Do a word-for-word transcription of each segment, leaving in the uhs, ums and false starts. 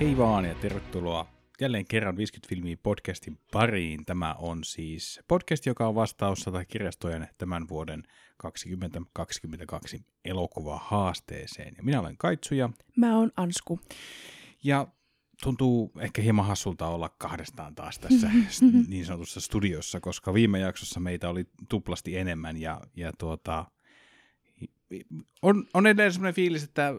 Hei vaan ja tervetuloa jälleen kerran viisikymmentä filmiä podcastin pariin. Tämä on siis podcast, joka on vastaus sata kirjastojen tämän vuoden kaksituhattakaksikymmentäkaksi elokuvahaasteeseen. Ja minä olen Kaitsu ja mä oon Ansku. Ja tuntuu ehkä hieman hassulta olla kahdestaan taas tässä niin sanotussa studiossa, koska viime jaksossa meitä oli tuplasti enemmän ja, ja tuota... On, on edelleen semmoinen fiilis, että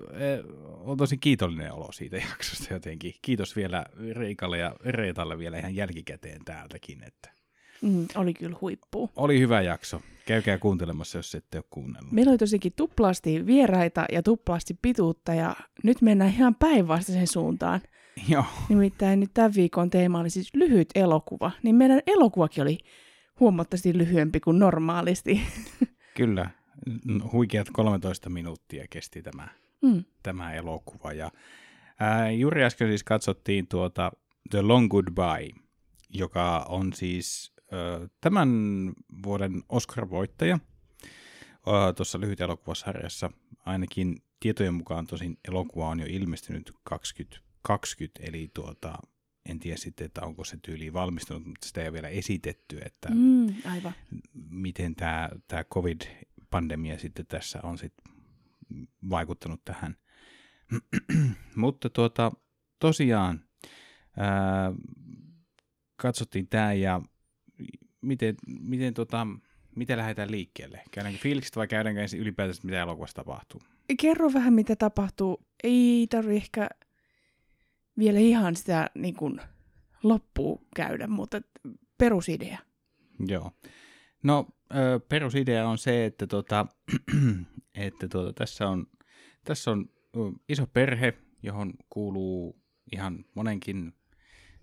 on tosi kiitollinen olo siitä jaksosta jotenkin. Kiitos vielä Reikalle ja Reetalle vielä ihan jälkikäteen täältäkin. Että mm, oli kyllä huippu. Oli hyvä jakso. Käykää kuuntelemassa, jos ette ole kuunnellut. Meillä oli tosikin tuplasti vieraita ja tuplasti pituutta ja nyt mennään ihan päinvastaiseen suuntaan. Joo. Nimittäin nyt tämän viikon teema oli siis lyhyt elokuva. Niin meidän elokuvakin oli huomattavasti lyhyempi kuin normaalisti. Kyllä. Huikeat kolmetoista minuuttia kesti tämä, mm. tämä elokuva. Ja, ää, juuri äsken siis katsottiin tuota The Long Goodbye, joka on siis ää, tämän vuoden Oscar-voittaja ää, tuossa lyhyt elokuvasarjassa. Ainakin tietojen mukaan tosin elokuva on jo ilmestynyt kaksituhattakaksikymmentä, eli tuota, en tiedä sitten, että onko se tyyli valmistunut, mutta sitä ei ole vielä esitetty, että mm, aivan. miten tämä, tämä covid pandemia sitten tässä on sitten vaikuttanut tähän. Mutta tuota, tosiaan ää, katsottiin tämä ja miten, miten, tota, miten lähdetään liikkeelle? Käydäänkö fiilikset vai käydäänkö ensin ylipäätänsä, mitä elokuvassa tapahtuu? Kerro vähän, mitä tapahtuu. Ei tarvitse ehkä vielä ihan sitä niin kuin loppuun käydä, mutta perusidea. Joo. No perusidea on se, että, tuota, että tuota, tässä, on, tässä on iso perhe, johon kuuluu ihan monenkin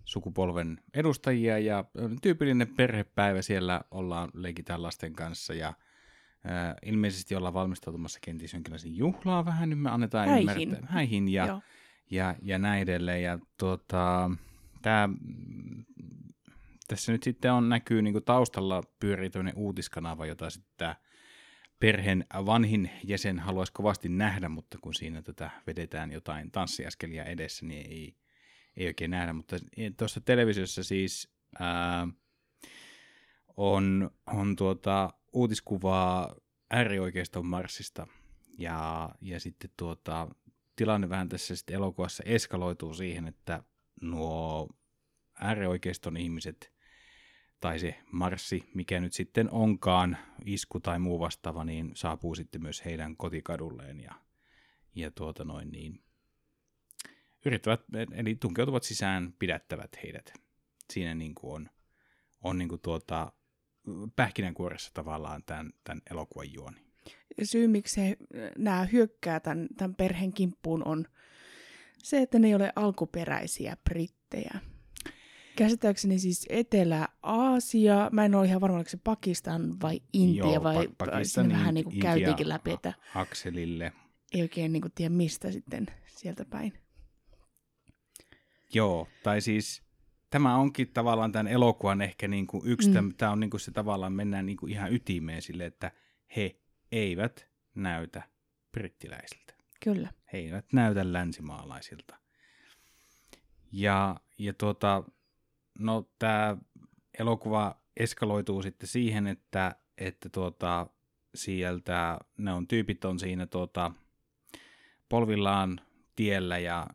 sukupolven edustajia ja tyypillinen perhepäivä, siellä ollaan, leikitään lasten kanssa ja ää, ilmeisesti ollaan valmistautumassa kenties jonkinlaisen juhlaa vähän, nyt me annetaan häihin. ymmärtää häihin ja, ja, ja näin edelleen ja tuota, tämä... Tässä nyt sitten on, näkyy niin kuin taustalla pyörii tämmöinen uutiskanava, jota sitten perheen vanhin jäsen haluaisi kovasti nähdä, mutta kun siinä tätä vedetään jotain tanssiaskelia edessä, niin ei, ei oikein nähdä. Mutta tuossa televisiossa siis ää, on, on tuota, uutiskuvaa äärioikeiston marssista ja, ja sitten tuota, tilanne vähän tässä sitten elokuvassa eskaloituu siihen, että nuo äärioikeiston ihmiset tai se marssi, mikä nyt sitten onkaan, isku tai muu vastaava, niin saapuu sitten myös heidän kotikadulleen ja, ja tuota noin niin yrittävät, eli tunkeutuvat sisään, pidättävät heidät. Siinä niin kuin on, on niin kuin tuota pähkinänkuoressa tavallaan tämän, tämän elokuvan juoni. Syy, miksi he, nämä hyökkää tämän, tämän perheen kimppuun on se, että ne ei ole alkuperäisiä brittejä. Käsittääkseni siis Etelä-Aasia, mä en ole ihan varma, oliko se Pakistan vai Intia, Joo, vai pa- Pakistan, sinne vähän niin kuin käytiinkin läpi, että akselille. Ei oikein niin kuin tiedä mistä sitten sieltä päin. Joo, tai siis tämä onkin tavallaan tämän elokuvan ehkä niin kuin yksi, mm. tämä on niin kuin se tavallaan mennään niin kuin ihan ytimeen sille, että he eivät näytä brittiläisiltä. Kyllä. He eivät näytä länsimaalaisilta. Ja, ja tuota... No, tämä elokuva eskaloituu sitten siihen, että, että tuota, sieltä ne on, tyypit on siinä tuota, polvillaan tiellä ja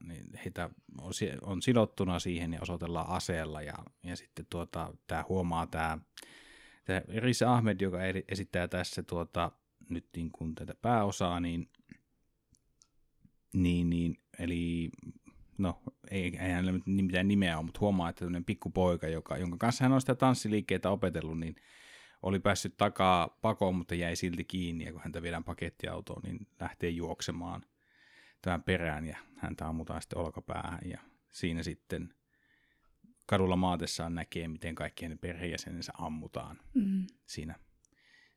heitä on, on sidottuna siihen ja osoitellaan aseella. Ja, ja sitten tuota, tämä huomaa tämä Riz Ahmed, joka esittää tässä tuota, nyt niin kuin tätä pääosaa, niin, niin, niin eli... No, ei, ei hänellä mitään nimeä ole, mutta huomaa, että tämmöinen pikkupoika, joka, jonka kanssa hän on sitä tanssiliikkeitä opetellut, niin oli päässyt takaa pakoon, mutta jäi silti kiinni. Ja kun häntä viedään pakettiautoon, niin lähtee juoksemaan tämän perään ja häntä ammutaan sitten olkapäähän. Ja siinä sitten kadulla maatessaan näkee, miten kaikkien perheenjäsenensä ammutaan mm. siinä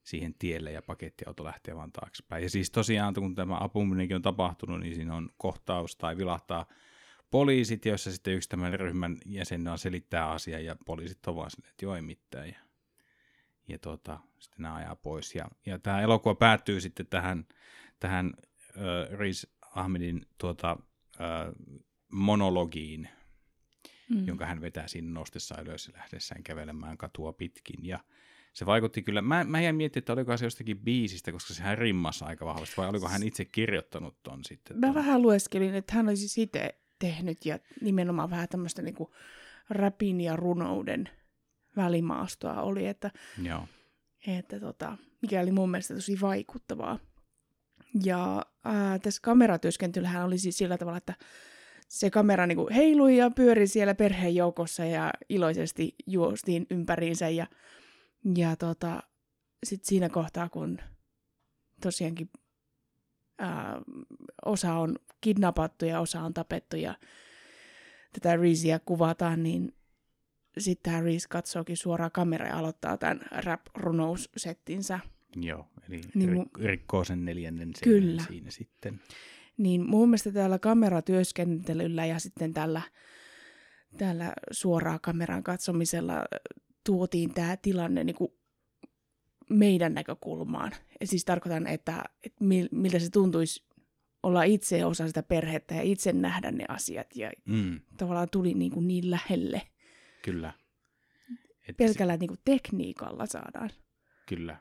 siihen tielle ja pakettiauto lähtee vaan taaksepäin. Ja siis tosiaan, kun tämä apuminenkin on tapahtunut, niin siinä on kohtaus tai vilahtaa poliisit, joissa sitten yksi tämän ryhmän jäsenä selittää asiaa ja poliisit on vaan silleen, että joo ei mitään. Ja, ja tuota, sitten nämä ajaa pois. Ja, ja tämä elokuva päättyy sitten tähän, tähän äh, Riz Ahmedin tuota, äh, monologiin, mm. jonka hän vetää siinä nostessa ylös ja lähdessään kävelemään katua pitkin. Ja se vaikutti kyllä, mä, mä jäin miettimään, että oliko se jostakin biisistä, koska sehän rimmasi aika vahvasti, vai oliko hän itse kirjoittanut ton sitten? Mä ton... vähän lueskelin, että hän olisi itse tehnyt ja nimenomaan vähän tämmöistä niinku räpin ja runouden välimaastoa oli, että, Joo. että tota, mikä oli mun mielestä tosi vaikuttavaa. Ja ää, tässä kameratyöskentelyllähän oli siis sillä tavalla, että se kamera niinku heilui ja pyöri siellä perheen joukossa ja iloisesti juostiin ympäriinsä. Ja, ja tota, sitten siinä kohtaa, kun tosiaankin ää, osa on kidnappattu ja osa on tapettu ja tätä Riziä kuvataan, niin sitten Riz katsookin suoraan kameraan ja aloittaa tämän rap-runoussettinsä. Joo, eli niin rik- rikkoo sen neljännen sen siinä sitten. Niin mun mielestä tällä kameratyöskentelyllä ja sitten tällä, tällä suoraan kameran katsomisella tuotiin tämä tilanne niin kuin meidän näkökulmaan. Ja siis tarkoitan, että, että miltä se tuntuisi olla itse osa sitä perhettä ja itse nähdä ne asiat. Ja mm. tavallaan tuli niin kuin niin lähelle. Kyllä. Et pelkällä se... niin kuin tekniikalla saadaan. Kyllä.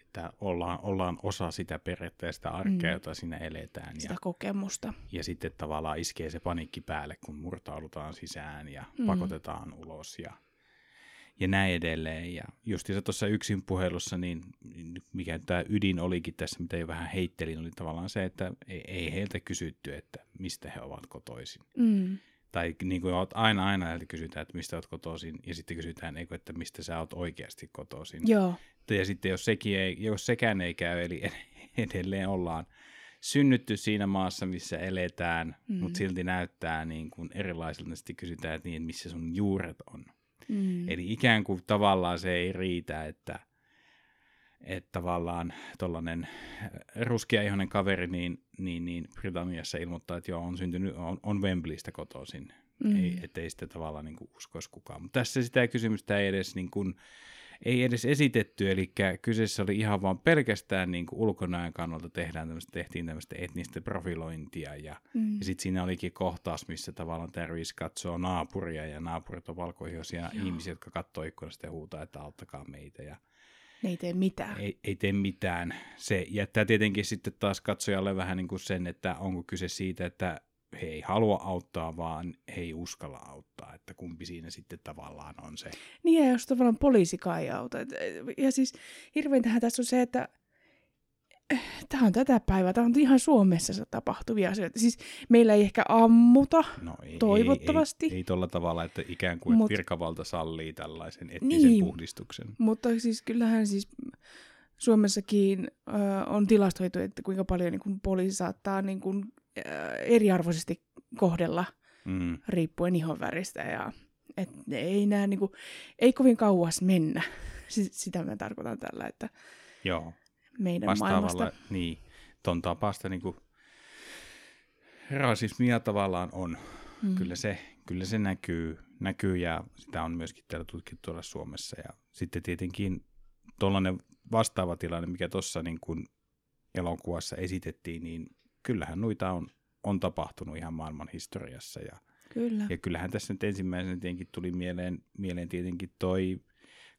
Että ollaan, ollaan osa sitä perhettä ja sitä arkea, mm. jota siinä eletään. Sitä ja, kokemusta. Ja sitten tavallaan iskee se paniikki päälle, kun murtaudutaan sisään ja mm. pakotetaan ulos ja, ja näin edelleen. Ja justiinsa tuossa yksin puhelussa, niin mikä tämä ydin olikin tässä, mitä jo vähän heittelin, oli tavallaan se, että ei, ei heiltä kysytty, että mistä he ovat kotoisin. Mm. Tai niin kuin aina aina heiltä kysytään, että mistä olet kotoisin, ja sitten kysytään, että mistä sä oot oikeasti kotoisin. Joo. Ja sitten jos, sekin ei, jos sekään ei käy, eli edelleen ollaan synnytty siinä maassa, missä eletään, mm. mutta silti näyttää niin kuin erilaisilta, sitten kysytään, että, niin, että missä sun juuret on. Mm. Eli ikään kuin tavallaan se ei riitä, että, että tavallaan tuollainen ruskea-ihoinen kaveri niin, niin, niin Britanniassa ilmoittaa, että joo, on syntynyt, on, on Wembleystä kotoisin, mm. ei, ettei sitä tavallaan niin kuin uskoisi kukaan. Mutta tässä sitä kysymystä ei edes... Niin kuin, ei edes esitetty, eli kyseessä oli ihan vaan pelkästään niin ulkonäön kannalta tehdään tämmöistä, tehtiin tämmöistä etnistä profilointia ja, mm. ja sitten siinä olikin kohtaus, missä tavallaan Riz katsoo naapuria ja naapurit on valkoihoisia ihmisiä, jotka katsoo ikkunasta ja huutaa, että auttakaa meitä. Ja ei tee mitään. Ei, ei tee mitään. Se jättää tietenkin sitten taas katsojalle vähän niin kuin sen, että onko kyse siitä, että he ei halua auttaa, vaan he ei uskalla auttaa, että kumpi siinä sitten tavallaan on se. Niin, ja jos tavallaan poliisikaan ei auta. Ja siis hirveintähän tässä on se, että tämä on tätä päivää, tämä on ihan Suomessa tapahtuvia asioita. Siis meillä ei ehkä ammuta, no, ei, toivottavasti. Ei, ei, ei tolla tavalla, että ikään kuin Mut, virkavalta sallii tällaisen etnisen niin, puhdistuksen. Mutta siis kyllähän siis... Suomessakin ö, on tilastoitu, että kuinka paljon niin kun poliisi saattaa niin kun, ö, eriarvoisesti kohdella mm. riippuen ihonväristä. Ja, et ei, nää, niin kun, ei kovin kauas mennä. Sitä mä tarkoitan tällä, että Joo. meidän Vastaavalla, maailmasta... Niin, ton tapasta niin kun rasismia tavallaan on. Mm. Kyllä se, kyllä se näkyy, näkyy ja sitä on myöskin täällä tutkittu tuolla Suomessa. Ja sitten tietenkin tuollainen... Vastaava tilanne, mikä tuossa niin kun elokuvassa esitettiin, niin kyllähän noita on, on tapahtunut ihan maailman historiassa. Ja, Kyllä. ja kyllähän tässä nyt ensimmäisenä tietenkin tuli mieleen, mieleen tietenkin toi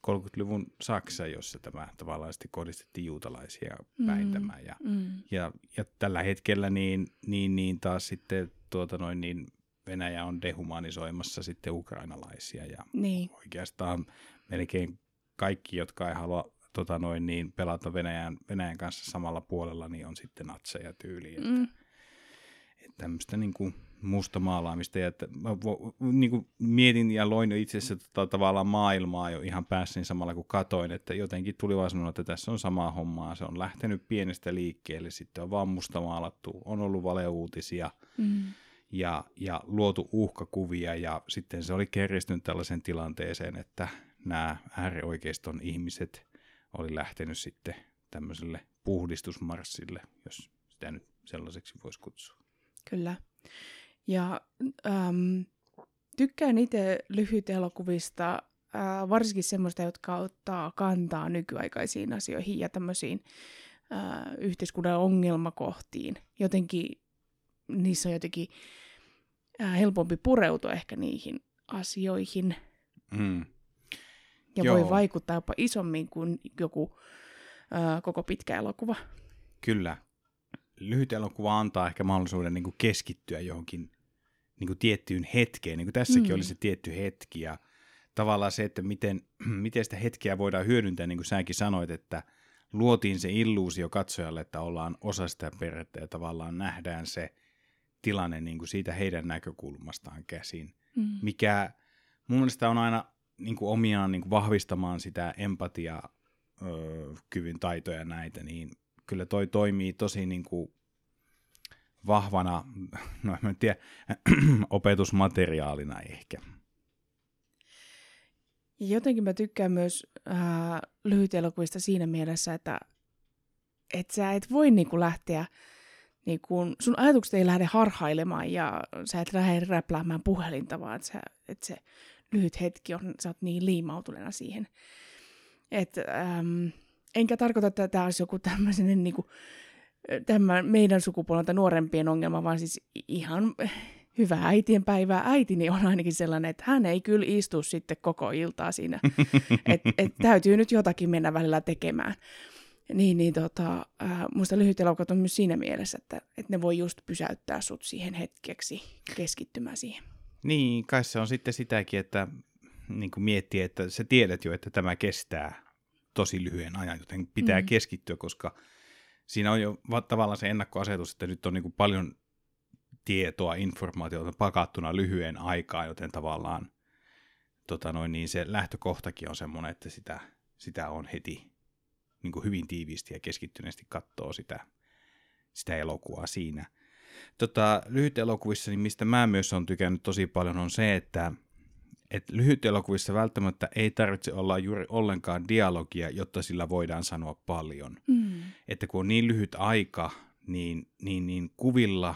kolmekymmentäluvun Saksa, jossa tämä tavallaan kohdistettiin juutalaisia päin tämä. Ja, mm. ja, ja tällä hetkellä niin, niin, niin taas sitten tuota noin niin Venäjä on dehumanisoimassa sitten ukrainalaisia ja niin. Oikeastaan melkein kaikki, jotka ei halua Tota noin, niin pelata Venäjän, Venäjän kanssa samalla puolella, niin on sitten natseja tyyliin. Että, mm. että tämmöistä niin kuin mustamaalaamista. Ja että, mä vo, niin kuin mietin ja loin itse asiassa tota, tavallaan maailmaa jo ihan päässäni samalla kuin katoin, että jotenkin tuli vaan sanoa, että tässä on samaa hommaa. Se on lähtenyt pienestä liikkeelle, sitten on vaan mustamaalattu, on ollut valeuutisia mm. ja, ja luotu uhkakuvia ja sitten se oli kerristynyt tällaisen tilanteeseen, että nämä äärioikeiston ihmiset oli lähtenyt sitten tämmöiselle puhdistusmarssille, jos sitä nyt sellaiseksi voisi kutsua. Kyllä. Ja äm, tykkään itse lyhytelokuvista, äh, varsinkin semmoista, jotka ottaa kantaa nykyaikaisiin asioihin ja tämmöisiin äh, yhteiskunnan ongelmakohtiin. Jotenkin niissä on jotenkin helpompi pureutua ehkä niihin asioihin. Mm. Ja Joo. voi vaikuttaa jopa isommin kuin joku äh, koko pitkä elokuva. Kyllä. Lyhyt elokuva antaa ehkä mahdollisuuden niin kuin keskittyä johonkin niin kuin tiettyyn hetkeen. Niin kuin tässäkin mm. oli se tietty hetki. Ja tavallaan se, että miten, miten sitä hetkeä voidaan hyödyntää, niin kuin säkin sanoit, että luotiin se illuusio katsojalle, että ollaan osa sitä perhettä ja tavallaan nähdään se tilanne niin kuin siitä heidän näkökulmastaan käsin. Mm. Mikä mun mielestä on aina niin kuin omiaan niin kuin vahvistamaan sitä empatiakyvyn taitoja ja näitä, niin kyllä toi toimii tosi niin kuin vahvana, no en tiedä, opetusmateriaalina ehkä. Jotenkin mä tykkään myös äh, lyhytelokuvista siinä mielessä, että et sä et voi niinku lähteä, niinku, sun ajatukset ei lähde harhailemaan ja sä et lähde räpläämään puhelinta, vaan että et se lyhyt hetki on, sä oot niin liimautuneena siihen. Et, ähm, enkä tarkoita, että tämä olisi joku tämmöinen niinku, meidän sukupuolen tai nuorempien ongelma, vaan siis ihan... Hyvää äitienpäivää. Äitini on ainakin sellainen, että hän ei kyllä istu sitten koko iltaa siinä. et, et täytyy nyt jotakin mennä välillä tekemään. Niin, niin tota, äh, musta lyhyt elokuvat on myös siinä mielessä, että et ne voi just pysäyttää sut siihen hetkeksi keskittymään siihen. Niin, kai se on sitten sitäkin, että niin kuin miettii, että sä tiedät jo, että tämä kestää tosi lyhyen ajan, joten pitää mm-hmm. keskittyä, koska siinä on jo tavallaan se ennakkoasetus, että nyt on niin kuin paljon... tietoa, informaatiota pakattuna lyhyen aikaan, joten tavallaan tota noin, niin se lähtökohtakin on semmoinen, että sitä, sitä on heti niin kuin hyvin tiiviisti ja keskittyneesti katsoo sitä, sitä elokuvaa siinä. Tota, lyhyt elokuvissa, niin mistä mä myös olen tykännyt tosi paljon, on se, että et lyhyt elokuvissa välttämättä ei tarvitse olla juuri ollenkaan dialogia, jotta sillä voidaan sanoa paljon. Mm. Että kun on niin lyhyt aika, niin, niin, niin kuvilla...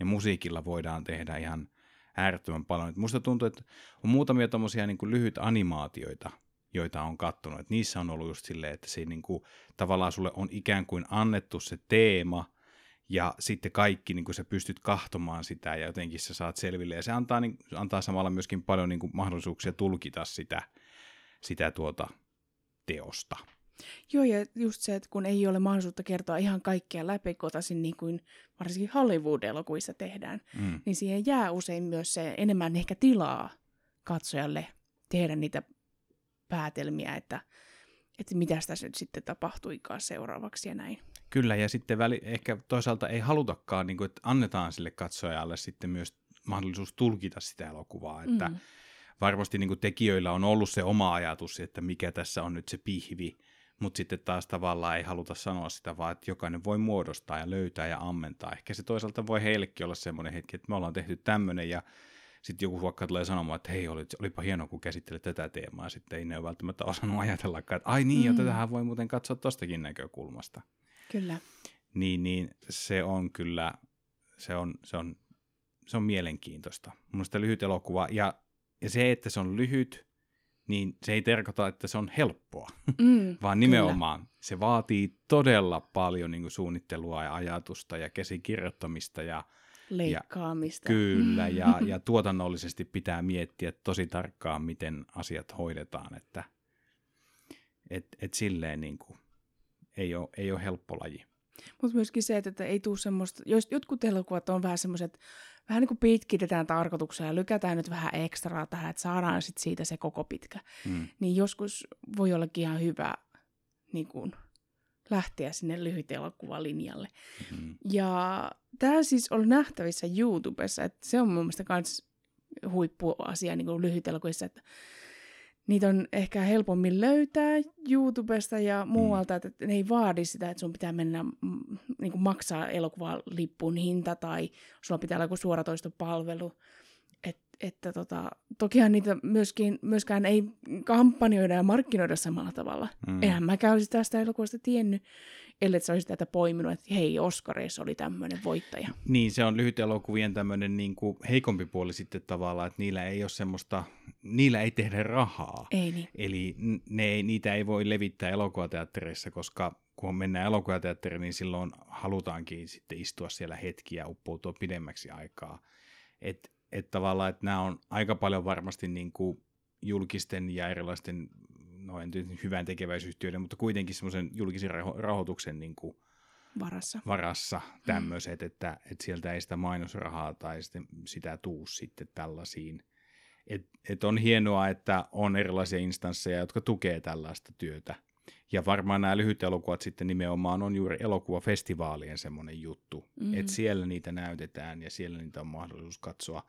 ja musiikilla voidaan tehdä ihan äärettömän paljon. Et musta tuntuu, että on muutamia tommosia niin kuin lyhyt animaatioita, joita on kattonut. Et niissä on ollut just silleen, että se niin kuin, tavallaan sulle on ikään kuin annettu se teema, ja sitten kaikki niin kuin sä pystyt katsomaan sitä, ja jotenkin sä saat selville. Ja se antaa, niin, se antaa samalla myöskin paljon niin kuin mahdollisuuksia tulkita sitä, sitä tuota teosta. Joo, ja just se, että kun ei ole mahdollisuutta kertoa ihan kaikkea läpikotaisin, niin kuin varsinkin Hollywood-elokuvissa tehdään, mm. niin siihen jää usein myös se enemmän ehkä tilaa katsojalle tehdä niitä päätelmiä, että, että mitä tässä nyt sitten tapahtuikaan seuraavaksi ja näin. Kyllä, ja sitten väli, ehkä toisaalta ei halutakaan, niin kuin, että annetaan sille katsojalle sitten myös mahdollisuus tulkita sitä elokuvaa, että mm. varmasti niin kuin tekijöillä on ollut se oma ajatus, että mikä tässä on nyt se pihvi, mutta sitten taas tavallaan ei haluta sanoa sitä, vaan että jokainen voi muodostaa ja löytää ja ammentaa. Ehkä se toisaalta voi heillekin olla semmoinen hetki, että me ollaan tehty tämmöinen ja sitten joku vaikka tulee sanomaan, että hei, olipa hienoa, kun käsittelet tätä teemaa. Sitten ei ne ole välttämättä osannut ajatellakaan, että ai niin, mm. ja tätähän voi muuten katsoa tostakin näkökulmasta. Kyllä. Niin, niin se on kyllä, se on, se on, se on mielenkiintoista. Minusta lyhyt elokuva ja, ja se, että se on lyhyt, niin se ei tarkoita, että se on helppoa, mm, vaan nimenomaan kyllä. Se vaatii todella paljon niin kuin suunnittelua ja ajatusta ja käsikirjoittamista ja leikkaamista. Ja, kyllä, ja, ja tuotannollisesti pitää miettiä tosi tarkkaan, miten asiat hoidetaan, että et, et silleen niin kuin, ei, ole, ei ole helppo laji. Mutta myöskin se, että ei tule semmoista, jos jotkut elokuvat on vähän semmoiset, vähän niin kuin pitkitetään tarkoituksella ja lykätään nyt vähän ekstraa tähän, että saadaan sitten siitä se koko pitkä. Mm. Niin joskus voi ollakin ihan hyvä niin kuin, lähteä sinne lyhytelokuvalinjalle. Mm. Ja tämä siis on nähtävissä YouTubessa, että se on mun mielestä myös huippuasia niin lyhytelokuvissa, että niitä on ehkä helpommin löytää YouTubesta ja muualta, että ne ei vaadi sitä, että sun pitää mennä niin kuin maksaa elokuvalippun hinta tai sulla pitää olla joku suoratoistopalvelu. Et, että tota, tokihan niitä myöskin, myöskään ei kampanjoida ja markkinoida samalla tavalla. Mm. Eihän mäkään olisi tästä elokuvasta tiennyt, ellei sä olisi tätä poiminut, että hei, Oscarissa oli tämmöinen voittaja. Niin, se on lyhyt elokuvien tämmöinen niin kuin heikompi puoli sitten tavallaan, että niillä ei ole semmoista, niillä ei tehdä rahaa. Ei niin. Eli ne, niitä ei voi levittää elokuvateatterissa, koska kun mennään elokuvateatteriin, niin silloin halutaankin sitten istua siellä hetkiä ja uppoutua pidemmäksi aikaa. Että että tavallaan, että nämä on aika paljon varmasti niin kuin julkisten ja erilaisten, no en tiedä, hyvän tekeväisyhtiöiden, mutta kuitenkin semmoisen julkisen raho- rahoituksen niin kuin varassa, varassa tämmöiset, mm. että, että sieltä ei sitä mainosrahaa tai sitten sitä tuu sitten tällaisiin. Et, et on hienoa, että on erilaisia instansseja, jotka tukee tällaista työtä. Ja varmaan nämä lyhyt elokuvat sitten nimenomaan on juuri elokuvafestivaalien semmoinen juttu, mm-hmm. että siellä niitä näytetään ja siellä niitä on mahdollisuus katsoa.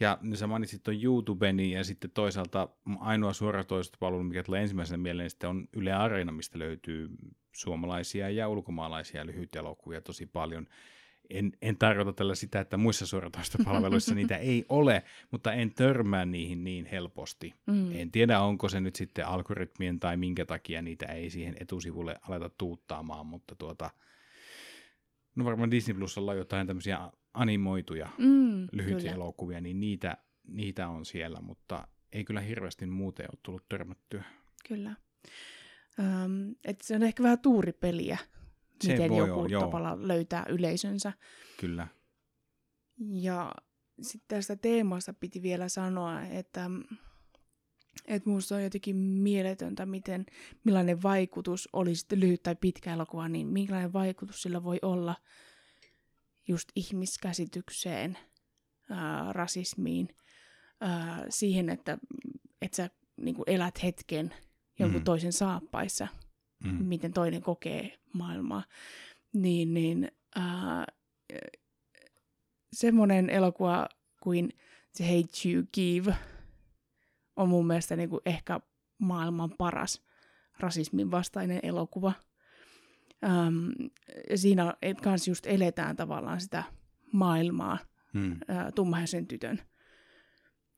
Ja sä mainitsit tuon YouTuben ja sitten toisaalta ainoa suoratoistopalvelu, mikä tulee ensimmäisenä mieleen, sitten on Yle Areena, mistä löytyy suomalaisia ja ulkomaalaisia lyhyt elokuvia tosi paljon. En, en tarkoita tällä sitä, että muissa suoratoistopalveluissa niitä ei ole, mutta en törmää niihin niin helposti. Mm. En tiedä, onko se nyt sitten algoritmien tai minkä takia niitä ei siihen etusivulle aleta tuuttaamaan, mutta tuota, no varmaan Disney Plusilla on jotain tämmöisiä animoituja mm, lyhyitä kyllä. elokuvia, niin niitä, niitä on siellä, mutta ei kyllä hirveästi muuten ole tullut törmättyä. Kyllä. Um, et se on ehkä vähän tuuripeliä. Se miten joku olla, tavalla löytää yleisönsä. Kyllä. Ja sitten tästä teemasta piti vielä sanoa, että, että minusta on jotenkin mieletöntä, miten, millainen vaikutus, oli sitten lyhyt tai pitkä elokuva, niin millainen vaikutus sillä voi olla just ihmiskäsitykseen, ää, rasismiin, ää, siihen, että, että sä niin kuin elät hetken jonkun mm. toisen saappaissa. Mm. Miten toinen kokee maailmaa, niin, niin äh, semmoinen elokuva kuin The Hate U Give on mun mielestä niin kuin ehkä maailman paras rasismin vastainen elokuva. Ähm, siinä kanssa just eletään tavallaan sitä maailmaa mm. äh, tummaisen tytön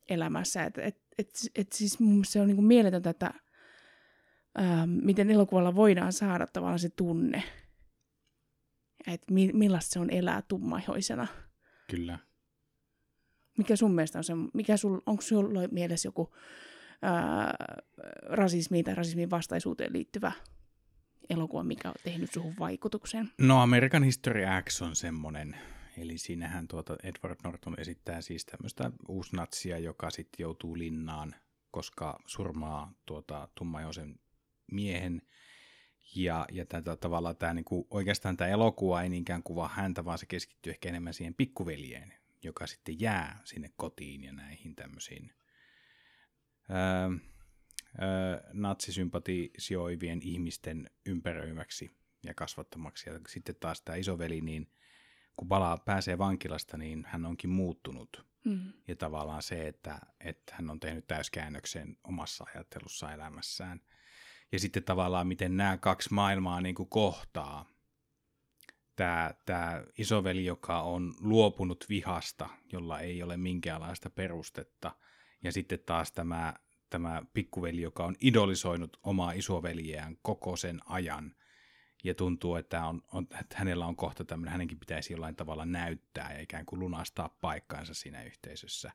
elämässä. Et, et, et, et siis mun mielestä se on niin kuin mieletöntä, että Ähm, miten elokuvalla voidaan saada tavallaan se tunne, että mi- millaista se on elää tummaihoisena. Kyllä. Mikä sun mielestä on se, mikä sul, onko sulla mielessä joku äh, rasismiin tai rasismin vastaisuuteen liittyvä elokuva, mikä on tehnyt suhun vaikutuksen? No American History X on semmoinen, eli siinähän tuota Edward Norton esittää siis tämmöistä uusnatsia, joka sitten joutuu linnaan, koska surmaa tuota tummaihoisen miehen ja, ja tätä, tavallaan tämä, niin kuin, oikeastaan tämä elokuva ei niinkään kuvaa häntä, vaan se keskittyy ehkä enemmän siihen pikkuveljeen, joka sitten jää sinne kotiin ja näihin tämmöisiin öö, öö, natsisympatisioivien ihmisten ympäröimäksi ja kasvattamaksi. Ja sitten taas tämä isoveli, niin kun palaa, pääsee vankilasta, niin hän onkin muuttunut. Mm. Ja tavallaan se, että, että hän on tehnyt täyskäännöksen omassa ajattelussa elämässään. Ja sitten tavallaan, miten nämä kaksi maailmaa niin kuin kohtaa. Tämä, tämä isoveli, joka on luopunut vihasta, jolla ei ole minkäänlaista perustetta. Ja sitten taas tämä, tämä pikkuveli, joka on idolisoinut omaa isoveljeään koko sen ajan. Ja tuntuu, että, on, on, että hänellä on kohta tämmöinen, hänenkin pitäisi jollain tavalla näyttää ja ikään kuin lunastaa paikkaansa siinä yhteisössä.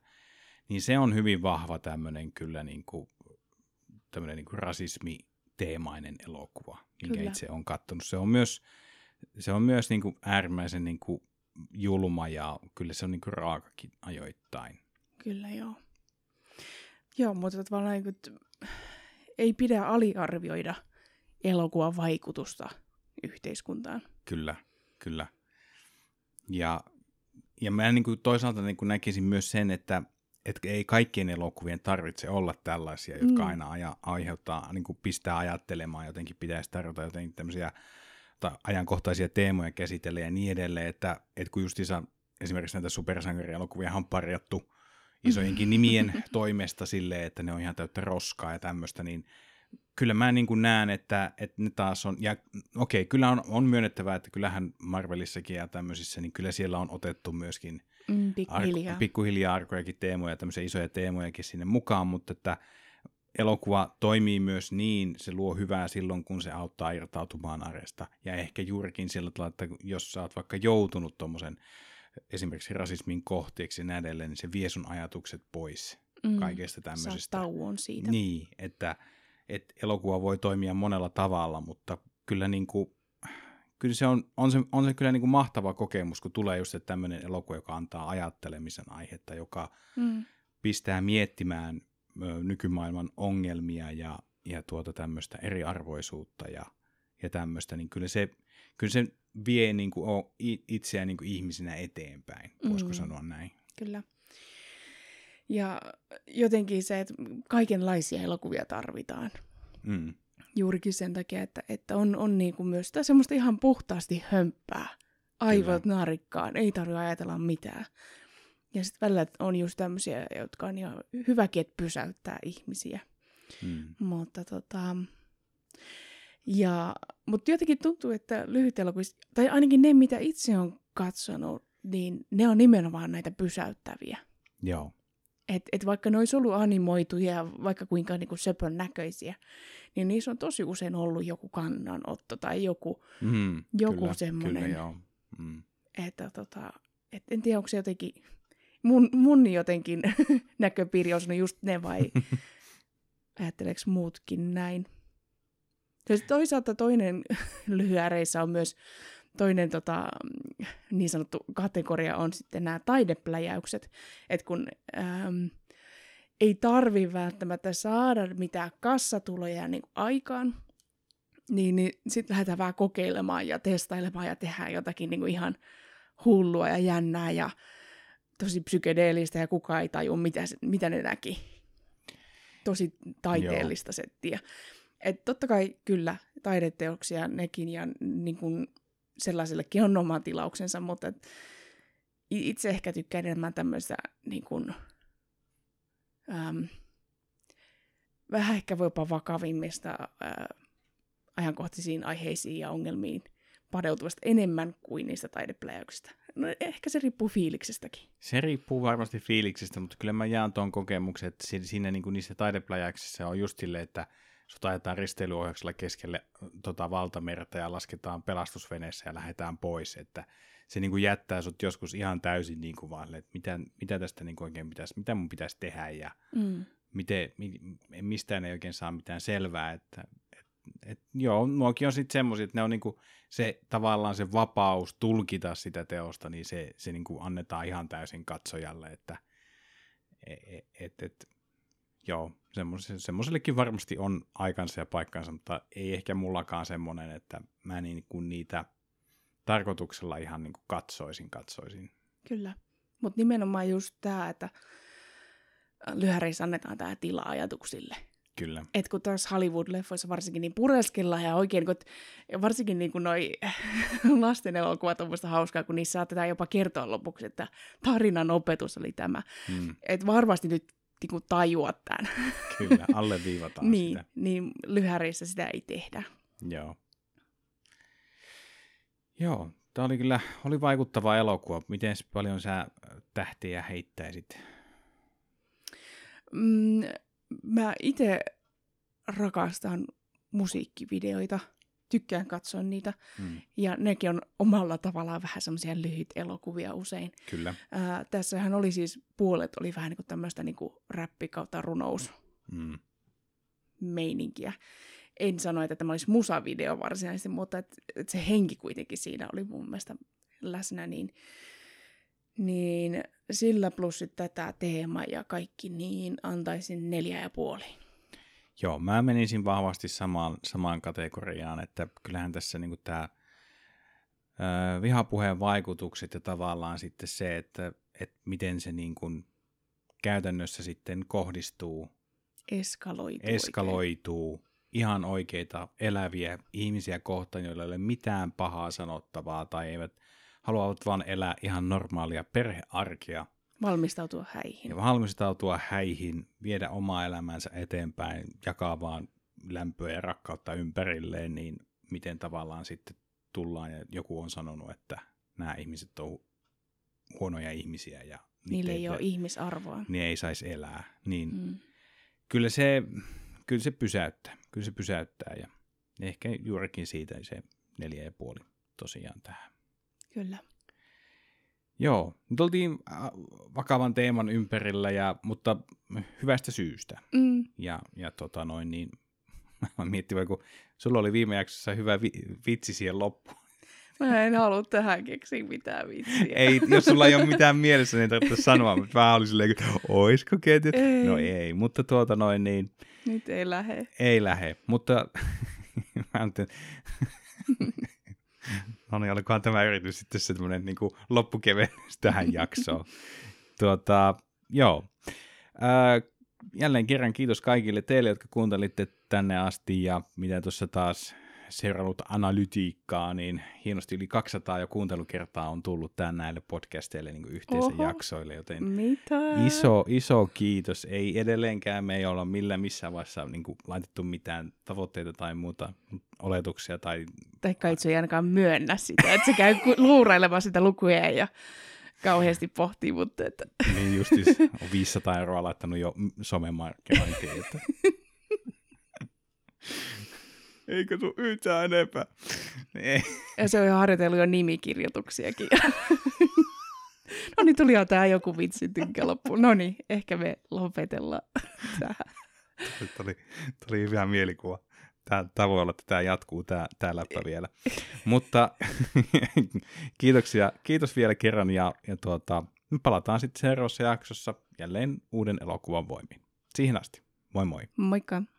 Niin se on hyvin vahva tämmöinen kyllä niin kuin, tämmöinen niin kuin rasismiteemainen elokuva, minkä kyllä. itse olen katsonut. Se on myös, se on myös niin kuin äärimmäisen niin kuin julma ja kyllä se on niin kuin raakakin ajoittain. Kyllä joo. Joo, mutta tavallaan niin kuin, ei pidä aliarvioida elokuvan vaikutusta yhteiskuntaan. Kyllä, kyllä. Ja, ja mä niin kuin toisaalta niin kuin näkisin myös sen, että, että ei kaikkien elokuvien tarvitse olla tällaisia, jotka mm. aina aja, aiheuttaa, niin kuin pistää ajattelemaan, jotenkin pitäisi tarjota jotenkin tämmöisiä tai ajankohtaisia teemoja käsitellä ja niin edelleen, että, että kun justiinsa esimerkiksi näitä supersankarielokuvia on parjattu isojenkin nimien toimesta silleen, että ne on ihan täyttä roskaa ja tämmöistä, niin kyllä mä niin kuin näen, että, että ne taas on, ja okei, okay, kyllä on, on myönnettävää, että kyllähän Marvelissakin ja tämmöisissä, niin kyllä siellä on otettu myöskin mm, pikkuhiljaa. Ar- pikkuhiljaa arkojakin teemoja, tämmöisiä isoja teemojakin sinne mukaan, mutta että elokuva toimii myös niin, se luo hyvää silloin, kun se auttaa irtautumaan arjesta. Ja ehkä juurikin sillä tavalla, että jos sä oot vaikka joutunut tommosen esimerkiksi rasismin kohteeksi ja näin edelleen, niin se vie sun ajatukset pois mm, kaikesta tämmöisestä. Saat tauon siitä. Niin, että... Et elokuva voi toimia monella tavalla, mutta kyllä niin kuin, kyllä se on, on se, on se kyllä niin kuin mahtava kokemus, kun tulee just tämmöinen elokuva, joka antaa ajattelemisen aihetta, joka mm. pistää miettimään nykymaailman ongelmia ja, ja tuota tämmöistä eriarvoisuutta ja, ja tämmöistä, niin kyllä se, kyllä se vie niin kuin itseään niin kuin ihmisenä eteenpäin, voisiko mm. sanoa näin. Kyllä. Ja jotenkin se, että kaikenlaisia elokuvia tarvitaan. Mm. Juurikin sen takia, että, että on, on niin kuin myös semmoista ihan puhtaasti hömppää. Aivot Kyllä. narikkaan, ei tarvitse ajatella mitään. Ja sitten välillä on just tämmöisiä, jotka on ihan hyväkin, että pysäyttää ihmisiä. Mm. Mutta tota... Ja, mutta jotenkin tuntuu, että lyhyt elokuvista, tai ainakin ne, mitä itse on katsonut, niin ne on nimenomaan näitä pysäyttäviä. Joo. Että et vaikka ne olisi ollut animoituja ja vaikka kuinka niinku söpön näköisiä, niin niissä on tosi usein ollut joku kannanotto tai joku, mm, joku semmoinen. Mm. Että tota, et en tiedä, onko se jotenkin, mun, mun jotenkin näköpiiri on sanonut just ne vai ajatteleeko muutkin näin. Toisaalta toinen lyhyereissä on myös, toinen tota, niin sanottu kategoria on sitten nämä taidepläjäykset, että kun äm, ei tarvi välttämättä saada mitään kassatuloja niin aikaan, niin, niin sitten lähdetään vähän kokeilemaan ja testailemaan ja tehdään jotakin niin ihan hullua ja jännää ja tosi psykedeellistä ja kukaan ei tajua, mitä, mitä ne näki. Tosi taiteellista Joo. settiä. Et totta kai kyllä taideteoksia nekin ja niin kun sellaisellekin on oma tilauksensa, mutta itse ehkä tykkään enemmän tämmöistä niin kun, ähm, vähän ehkä voipa vakavimmista äh, ajankohtaisiin aiheisiin ja ongelmiin padeutuvasta enemmän kuin niistä taidepläjäyksistä. No ehkä se riippuu fiiliksestäkin. Se riippuu varmasti fiiliksestä, mutta kyllä mä jaan tuon kokemuksen, että siinä niin kun niissä taidepläjäyksissä on just silleen, että sut ajetaan risteilyohjauksella keskelle tota, valtamerta ja lasketaan pelastusveneessä ja lähdetään pois. Että se niin kuin jättää sut joskus ihan täysin niin kuin vaan, että mitä, mitä tästä niin kuin oikein pitäisi, mitä mun pitäisi tehdä ja mm. miten, mistään ei oikein saa mitään selvää. Että, et, et, joo, nuokin on sitten semmoisia, että ne on niin kuin se, tavallaan se vapaus tulkita sitä teosta, niin se, se niin kuin annetaan ihan täysin katsojalle, että et, et, et, joo. Semmoisellekin varmasti on aikansa ja paikkansa, mutta ei ehkä mullakaan semmoinen, että mä niin kuin niitä tarkoituksella ihan niin kuin katsoisin, katsoisin. Kyllä, mutta nimenomaan just tämä, että lyhäreissä annetaan tämä tila ajatuksille. Kyllä. Et kun taas Hollywood-leffoissa varsinkin niin pureskellaan ja oikein, kun varsinkin niin kuin noi lasten elokuvat on musta hauskaa, kun niissä saatetaan jopa kertoa lopuksi, että tarinan opetus oli tämä. Hmm. Et varmasti nyt niin tajua tämän. Kyllä, alleviivataan niin, sitä. Niin, lyhärissä sitä ei tehdä. Joo. Joo, tämä oli kyllä oli vaikuttava elokuva. Miten paljon sä tähtiä heittäisit? Mm, mä itse rakastan musiikkivideoita. Tykkään katsoa niitä. Mm. Ja nekin on omalla tavallaan vähän semmoisia lyhyt elokuvia usein. Kyllä. Ää, tässähän oli siis puolet, oli vähän niin kuin tämmöistä niin kuin räppi kautta runous mm. meininkiä. En sano, että tämä olisi musavideo varsinaisesti, mutta et, et se henki kuitenkin siinä oli mun mielestä läsnä. Niin, niin sillä plus tätä teemaa ja kaikki, niin antaisin neljä ja puoli. Joo, mä menisin vahvasti samaan, samaan kategoriaan, että kyllähän tässä niinku tämä vihapuheen vaikutukset ja tavallaan sitten se, että et miten se niinku käytännössä sitten kohdistuu, eskaloituu, eskaloituu oikein. Ihan oikeita eläviä ihmisiä kohtaan, joilla ei ole mitään pahaa sanottavaa tai eivät haluavat vaan elää ihan normaalia perhearkea. Valmistautua häihin. Ja valmistautua häihin, viedä omaa elämänsä eteenpäin, jakaa vaan lämpöä ja rakkautta ympärilleen, niin miten tavallaan sitten tullaan ja joku on sanonut, että nämä ihmiset on huonoja ihmisiä. Ja niille ei ole ihmisarvoa. Niin ei saisi elää. Niin mm. kyllä, se, kyllä se pysäyttää. Kyllä se pysäyttää ja ehkä juurikin siitä se neljä ja puoli tosiaan tähän. Kyllä. Joo, nyt oltiin vakavan teeman ympärillä, ja, mutta hyvästä syystä. Mm. Ja, ja tota noin, niin mä miettivän, kun sulla oli viime jaksossa hyvä vi- vitsi siihen loppuun. Mä en halua tähän keksiä mitään vitsiä. Ei, jos sulla ei ole mitään mielessä, niin tarvitse sanoa, mutta vähän oli silleen, että oisko ketjut? No ei, mutta tuota noin niin. Nyt ei lähe. Ei lähe, mutta mä nyt en... No niin, olikohan tämä yritys sitten semmoinen niin loppukevennys tähän jaksoon. Tuota, joo. Äh, jälleen kerran kiitos kaikille teille, jotka kuuntelitte tänne asti, ja mitä tuossa taas seurannut analytiikkaa, niin hienosti yli kaksisataa jo kuuntelukertaa on tullut tämän näille podcasteille niin kuin yhteisen Oho, jaksoille, joten mitä? iso, iso kiitos. Ei edelleenkään me ei olla millään missään vaiheessa niin kuin laitettu mitään tavoitteita tai muuta oletuksia. Tai tai Kaitsu ei ainakaan myönnä sitä, että se käy luurailemaan sitä lukuja ja kauheasti pohtii, mutta että... Niin justis, on viisisataa euroa laittanut jo somemarkkinointiin, että... Eikö tuu yhtään enempää? Ei. Ja se on ihan harjoitellut jo nimikirjoituksiakin. No niin, tulihan tää joku vitsi tykkä loppuun. No niin, ehkä me lopetellaan tähän. Tuli, tuli hyvä mielikuva. Tää, tää voi olla, että tää jatkuu, tää, tää läppä vielä. Mutta kiitoksia, kiitos vielä kerran ja, ja tuota, me palataan sitten seuraavassa jaksossa jälleen uuden elokuvan voimiin. Siihen asti, moi moi. Moikka.